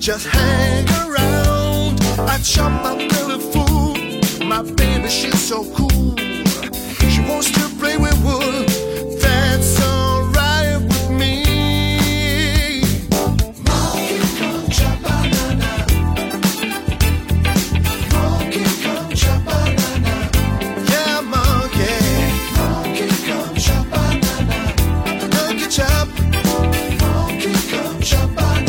Just hang around. I'd shop my little fool, my baby. and she's so cool. She wants to play with wood. That's alright with me. Monkey come cha banana. Monkey come cha banana. Yeah, monkey. Monkey come cha banana. Monkey chop. Monkey come cha banana.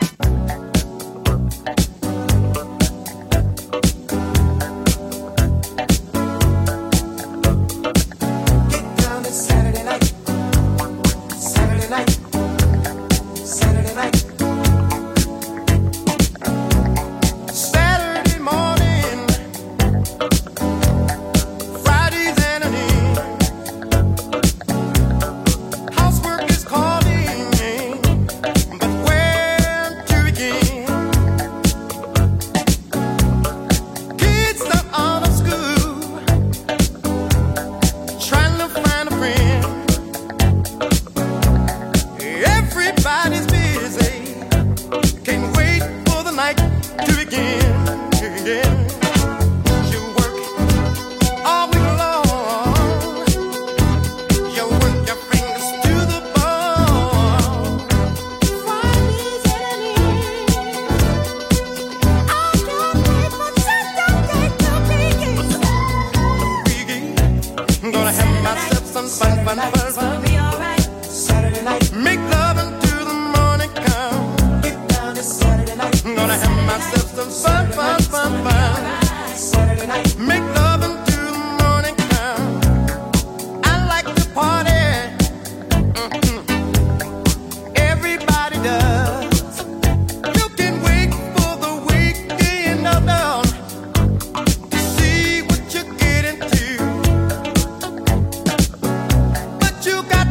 You got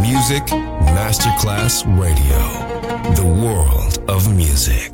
Music Masterclass Radio, the world of music.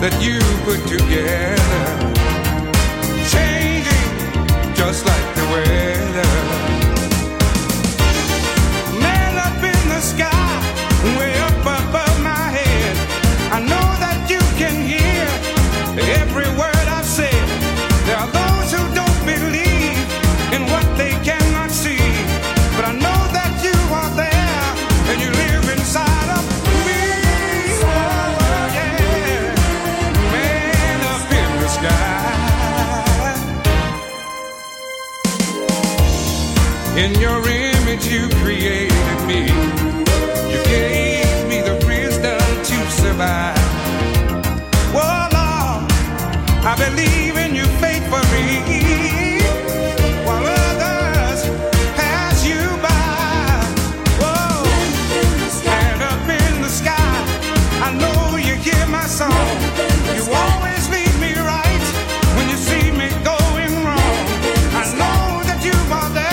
that you put together, changing just like the weather. Man up in the sky, way up above my head, I know that you can hear every word I say. There are those who don't believe in what they cannot see, but I know that you are there and you live inside of me. In your image you created me, you gave me the wisdom to survive. Oh Lord, I believe in your faith for me, while others pass you by. Whoa, and up in the sky, I know you hear my song. You always lead me right when you see me going wrong. I know that you are there.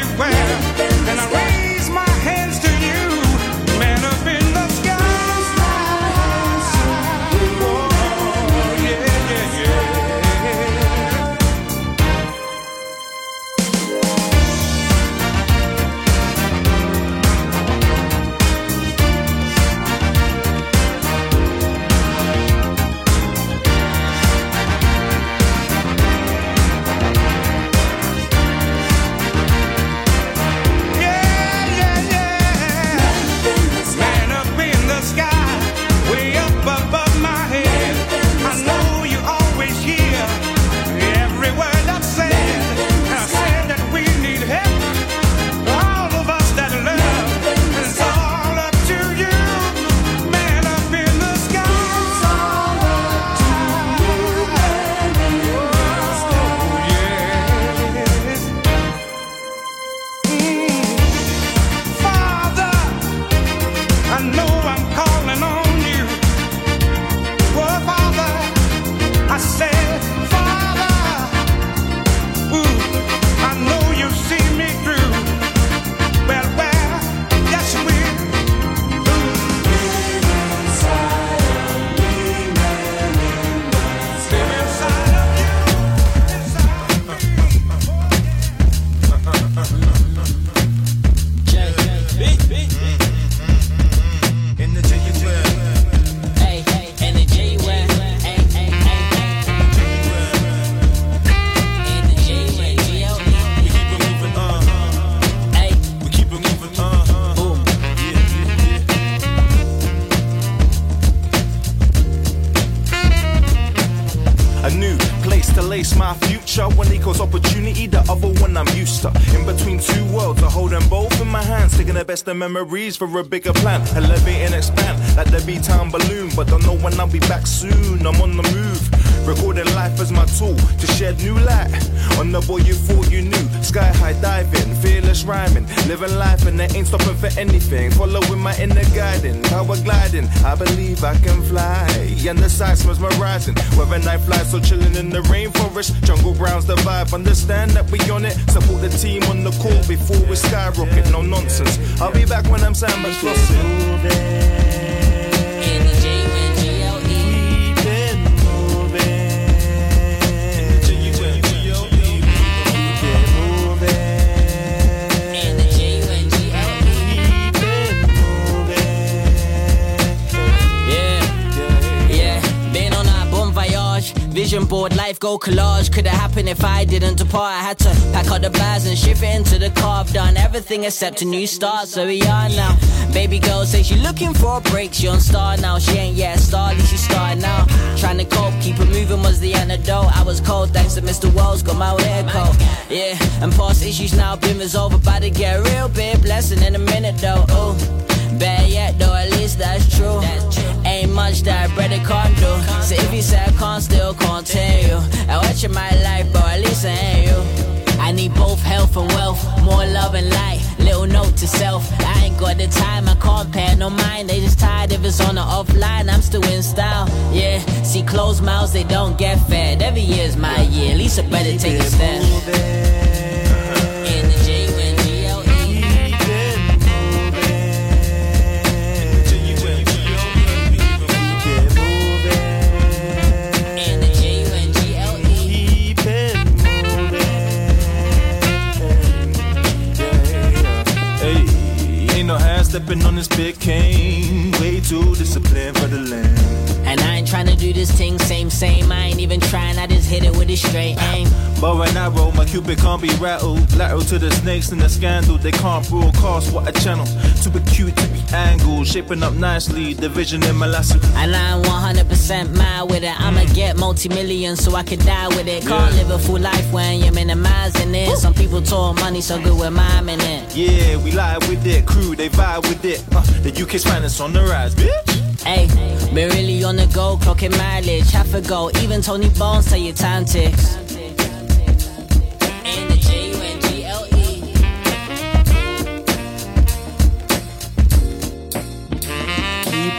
And I raise my hands to you, man up in the sky. Oh, yeah, yeah, the memories for a bigger plan. Elevate and expand like the B-Town balloon. But don't know when I'll be back soon. I'm on the move, recording life as my tool to shed new light on the boy you thought you knew. Sky high diving, fearless rhyming, living life and it ain't stopping for anything. Following my inner guiding, power gliding, I believe I can fly. And the sights mesmerizing, where a night flies, so chilling in the rainforest. Jungle grounds the vibe, understand that we on it. Support the team on the court before we skyrocket, no nonsense. I'll be back when I'm Samba Flossing. Vision board, life goal collage. Could've happened if I didn't depart. I had to pack up the bags and shift it into the car. I've done everything except a new start, so we are now. Baby girl says she looking for a break. She on star now, she ain't yet a star, at least she started now. Trying to cope, keep it moving was the antidote. I was cold, thanks to Mr. Wells, got my hair cold. Yeah, and past issues now been resolved. About to get a real big blessing in a minute though. Ooh, bad yet though, at least that's true. Ain't much that brother can't do. So if you say I can't, still continue. I watch in my life, but at least I ain't you. I need both health and wealth, more love and light. Little note to self, I ain't got the time, I can't pay no mind. They just tired if it's on or offline, I'm still in style. Yeah, see closed mouths, they don't get fed. Every year's my year, at least I better take a stand. Yeah. sipping on this big cane, way too disciplined for the land. And I ain't tryna do this thing, same. I ain't even trying, I just hit it with a straight aim. Bow and arrow, my cupid can't be rattled. Lateral to the snakes and the scandal, they can't broadcast what I channel. Too acute to be angled, shaping up nicely, the vision in my lasso. And I'm 100% mad with it. I'ma get multi-million so I can die with it. Can't live a full life when you're minimizing it. Woo. Some people talk money so good with mime in it. Yeah, we lie with it, crew, they vibe with it. The UK's finest on the rise, bitch. Hey, been really on the go, clocking mileage, half a go. Even Tony Bones say your time ticks. And the GUNGLE. Keep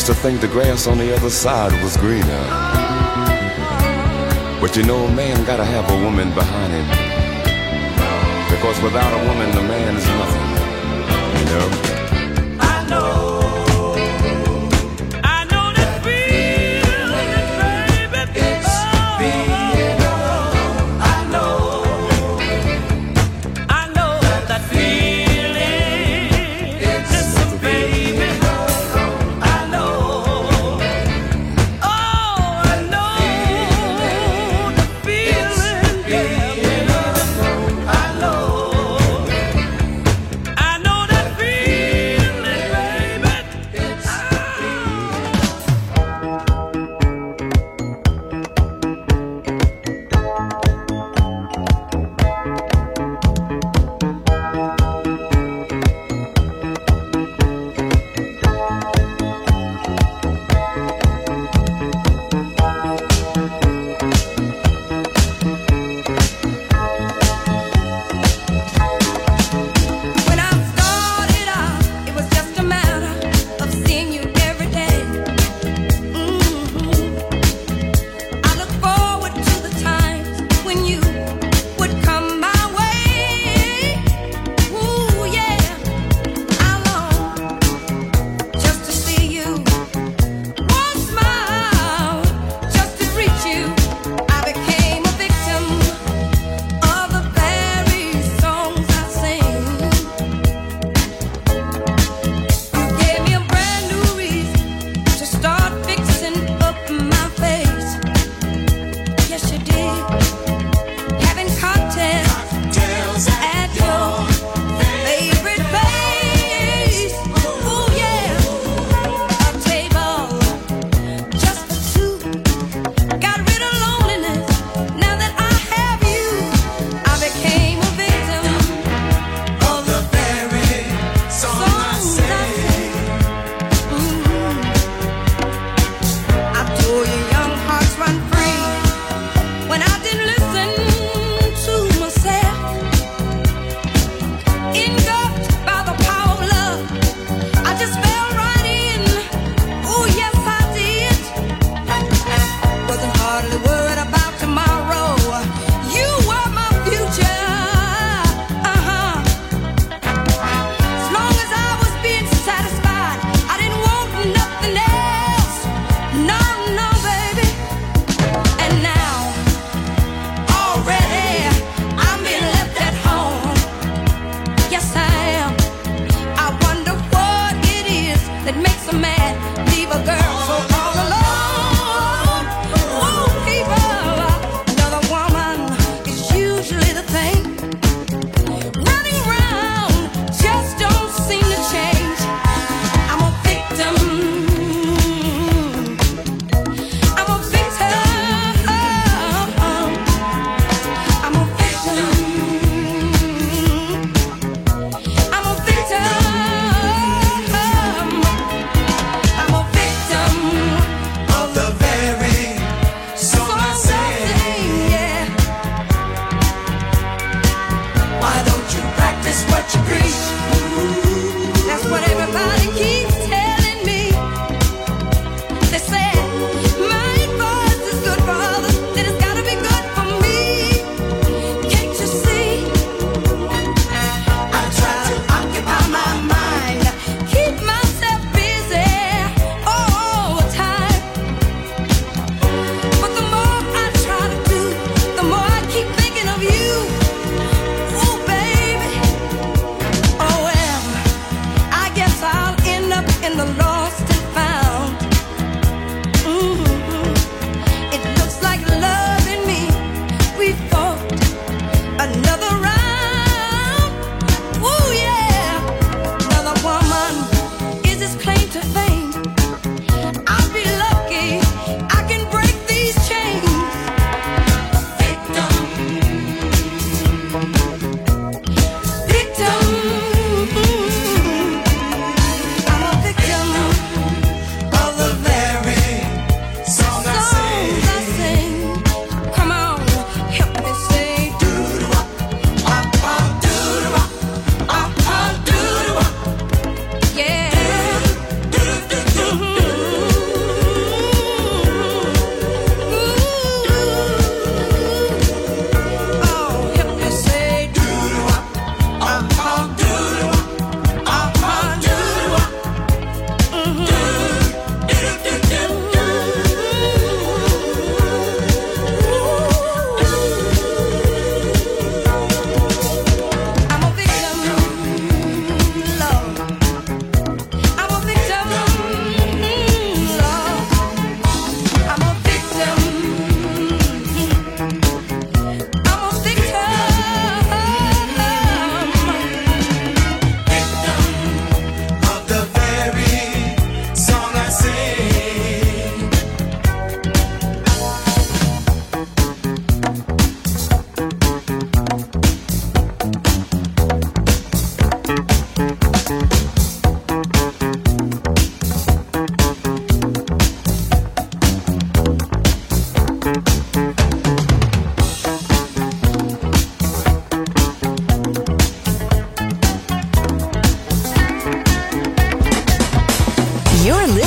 I think the grass on the other side was greener. But you know a man gotta have a woman behind him, because without a woman the man is nothing, you know. I know that feeling, baby. It's being alone. I know that feeling. It's a baby.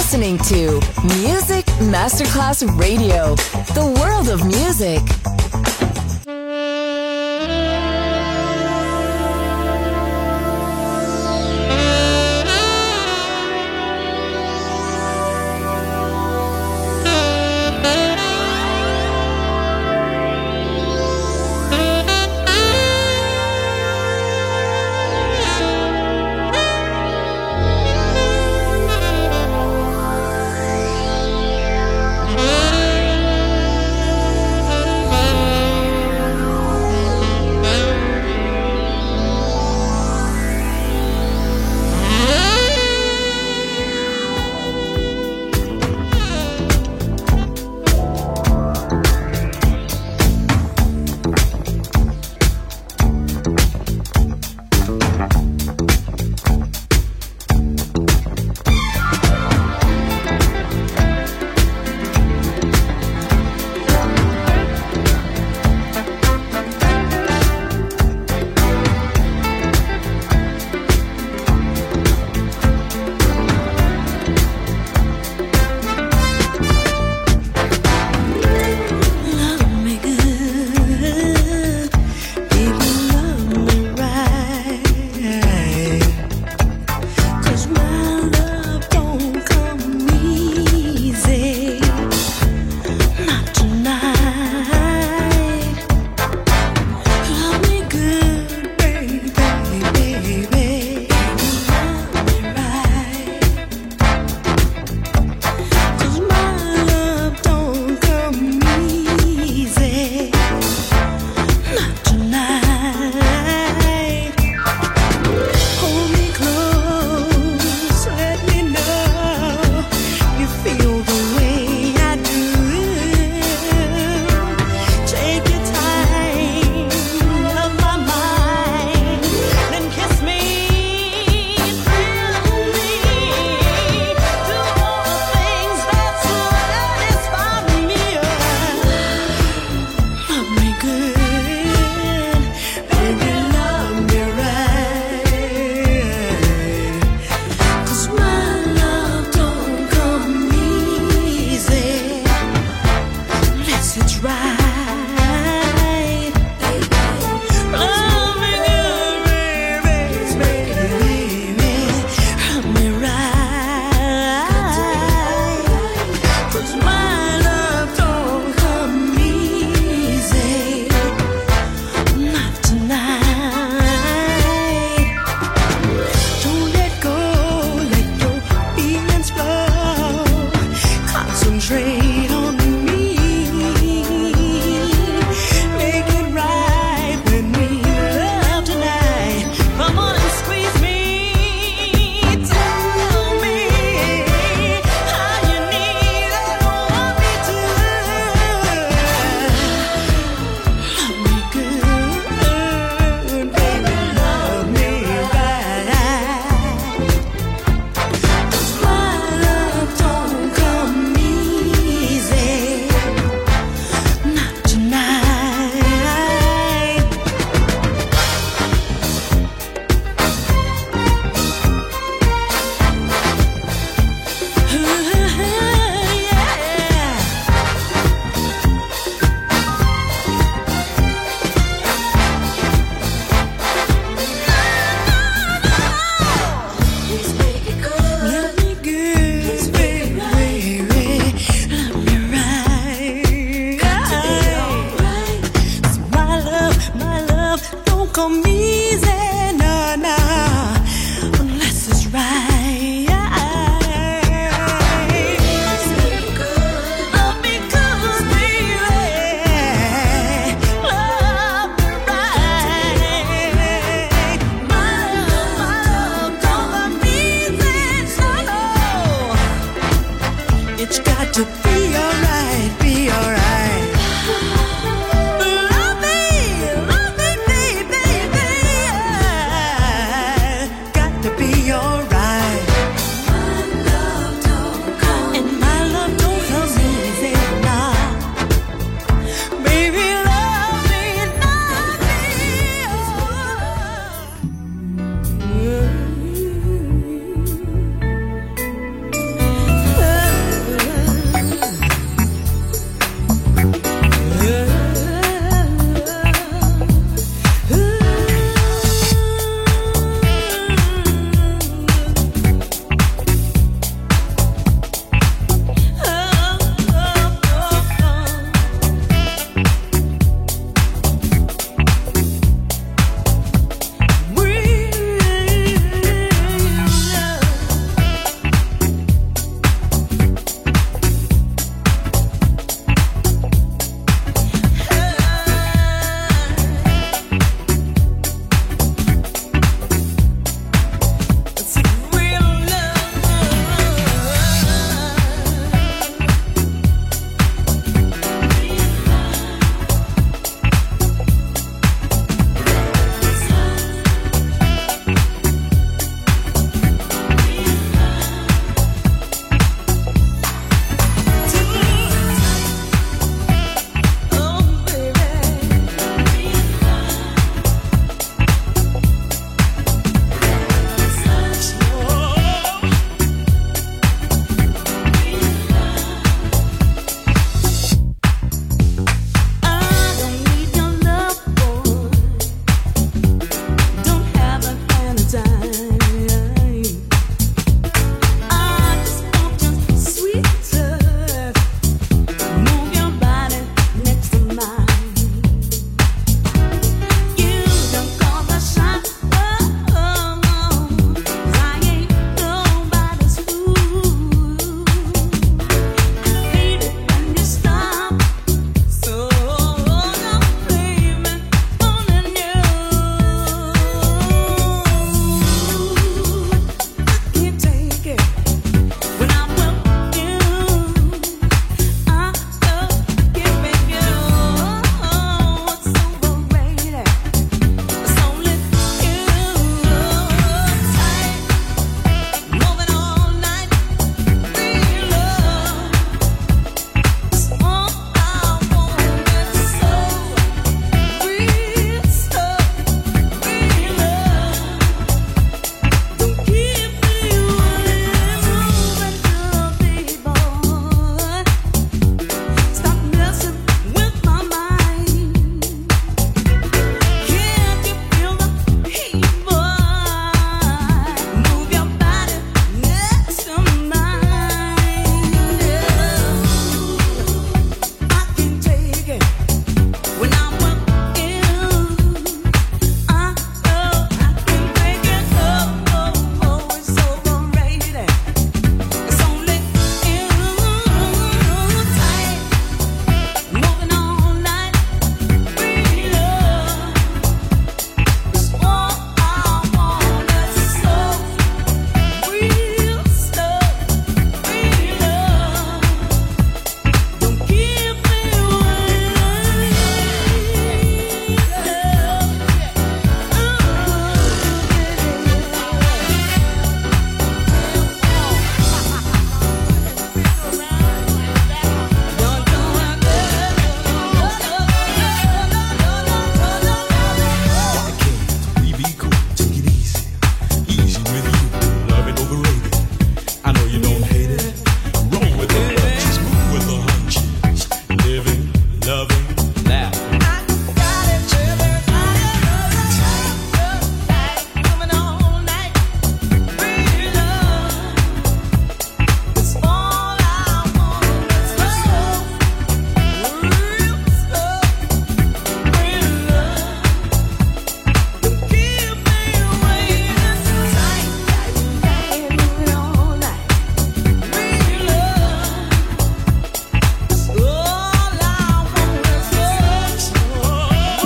listening to Music Masterclass Radio, the world of music.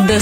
The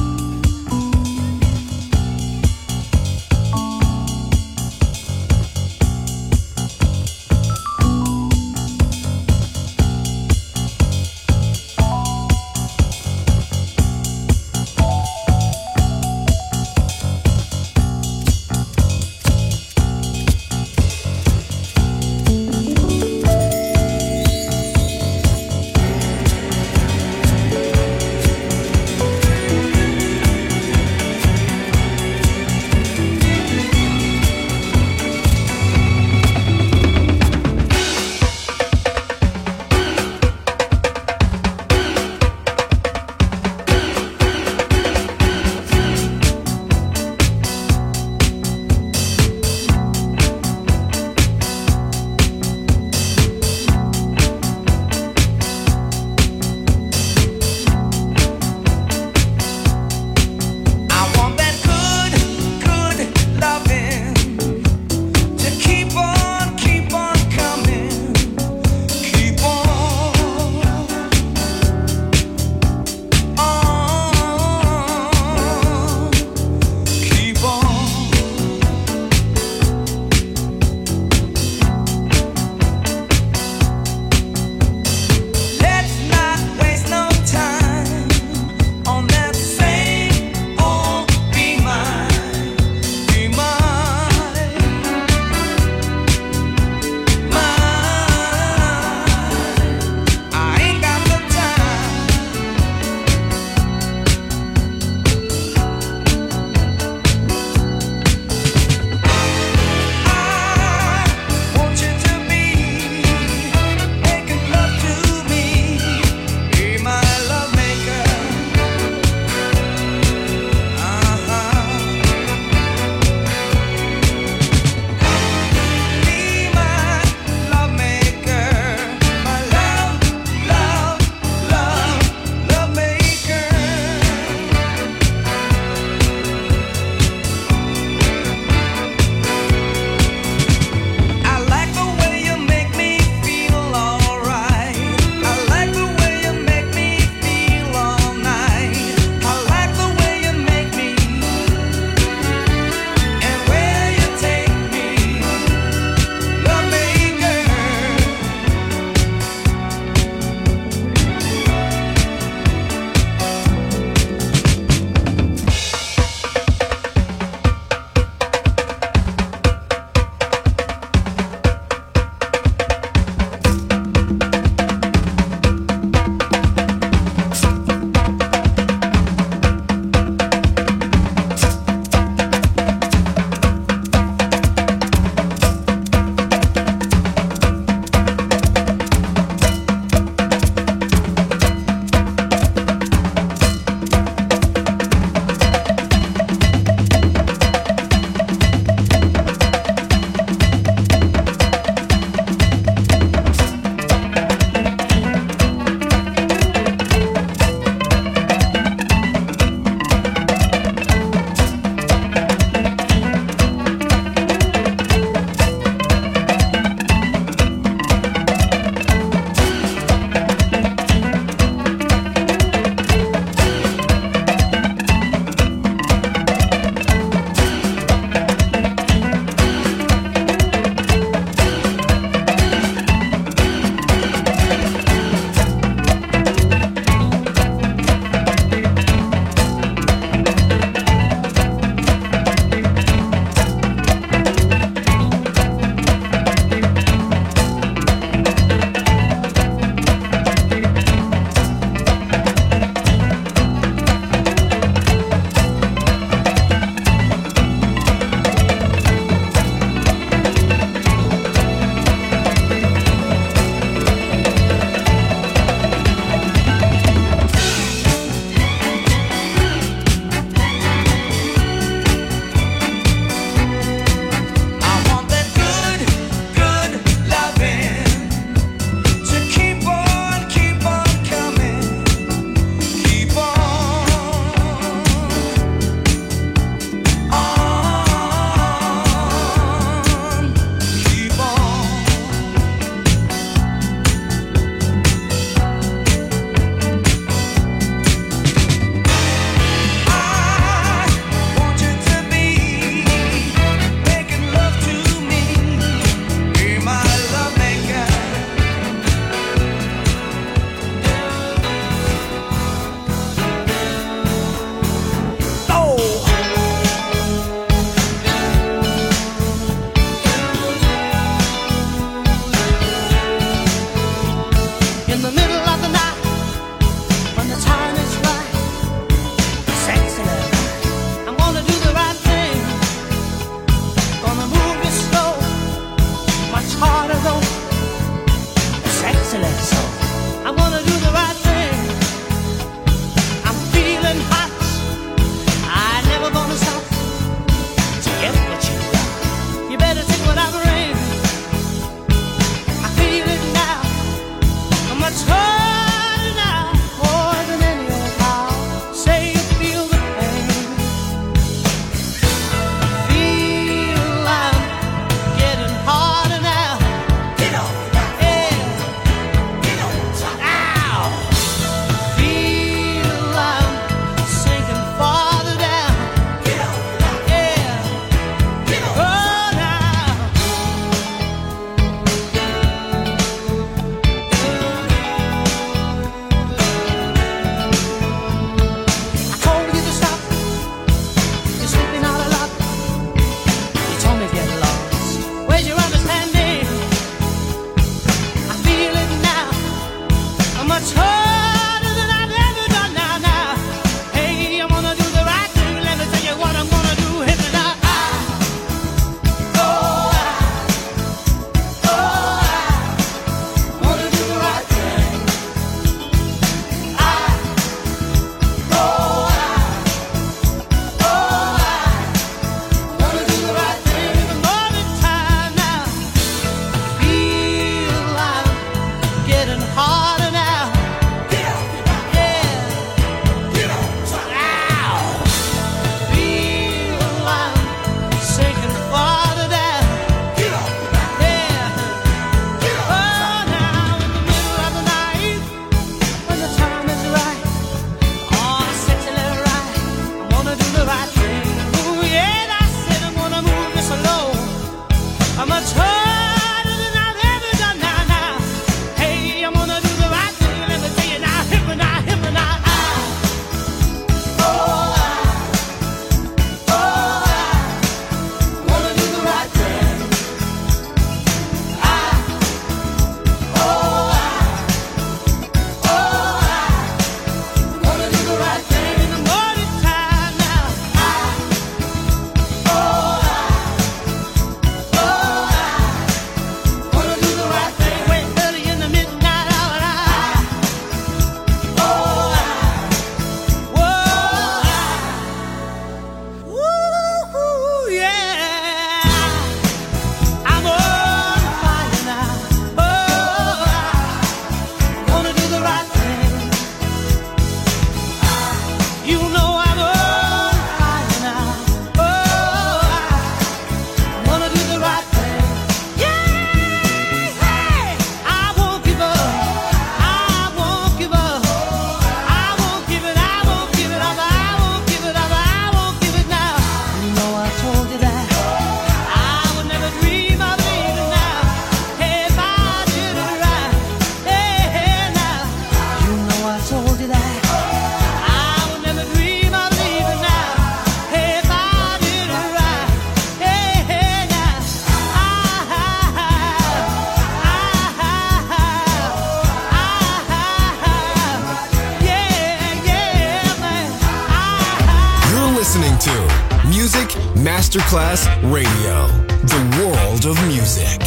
Masterclass Radio, the world of music.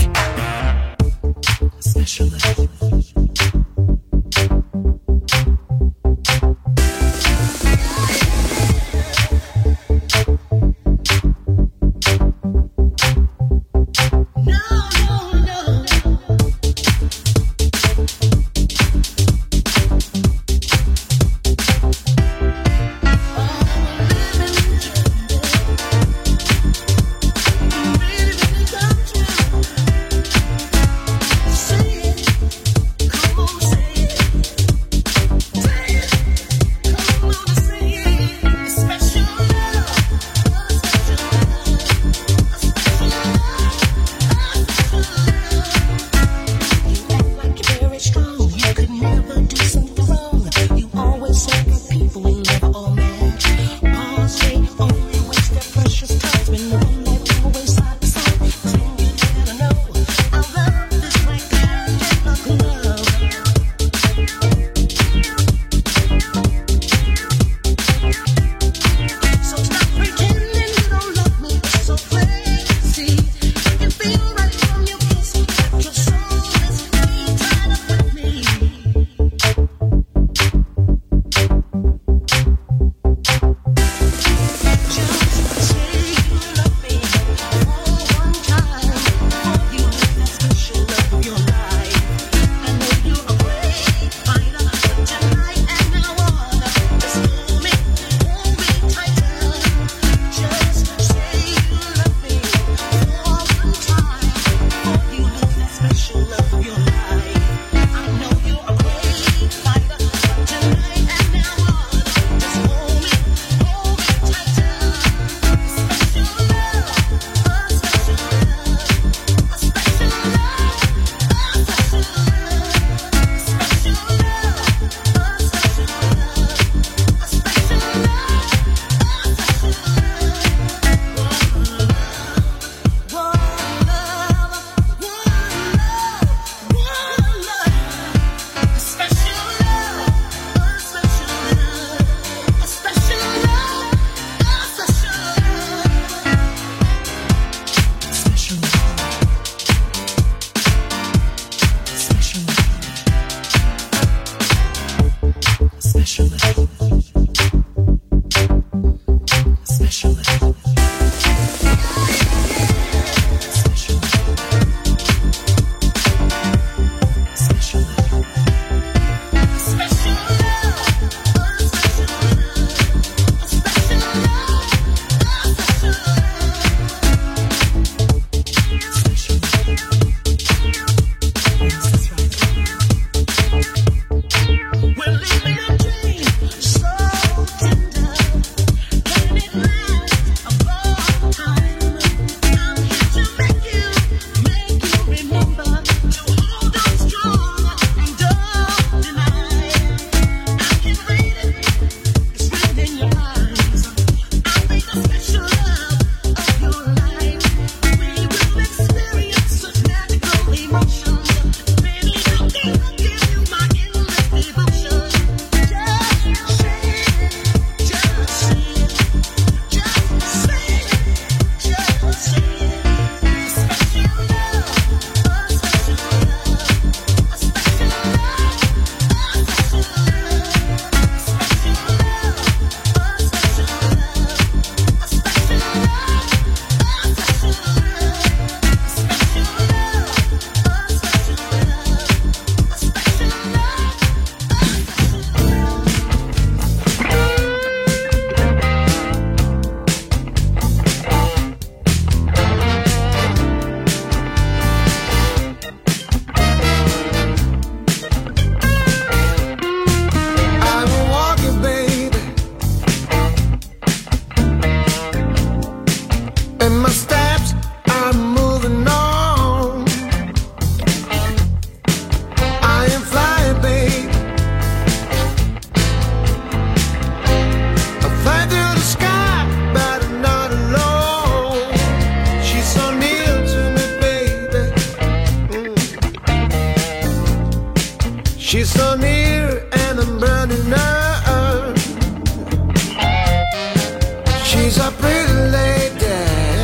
She's a pretty lady.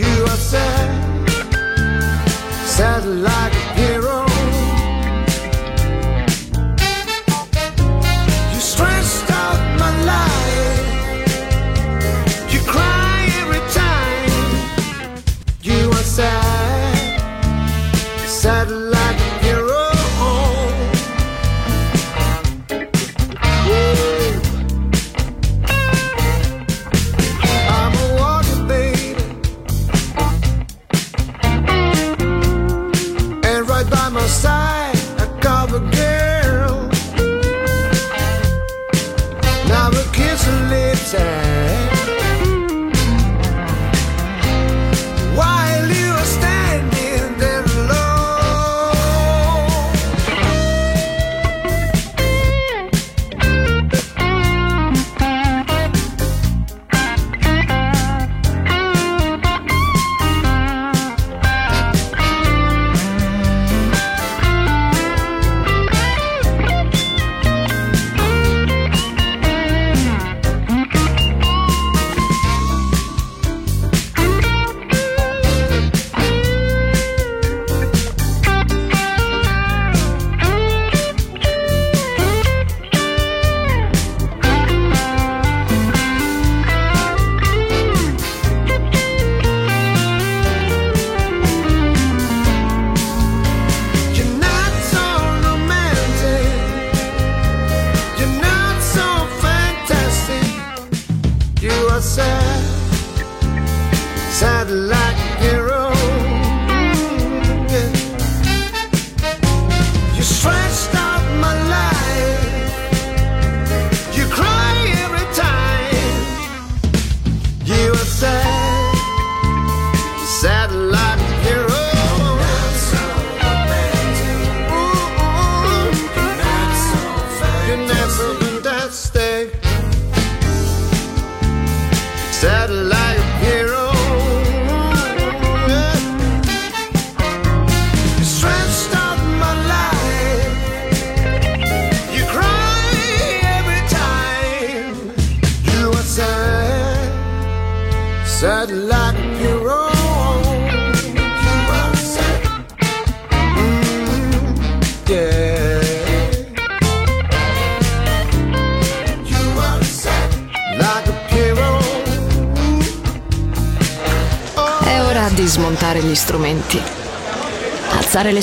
You are sad, sad like a hero. You stretched out my life. You cry every time. You are sad, sad like a hero. Smontare gli strumenti, alzare le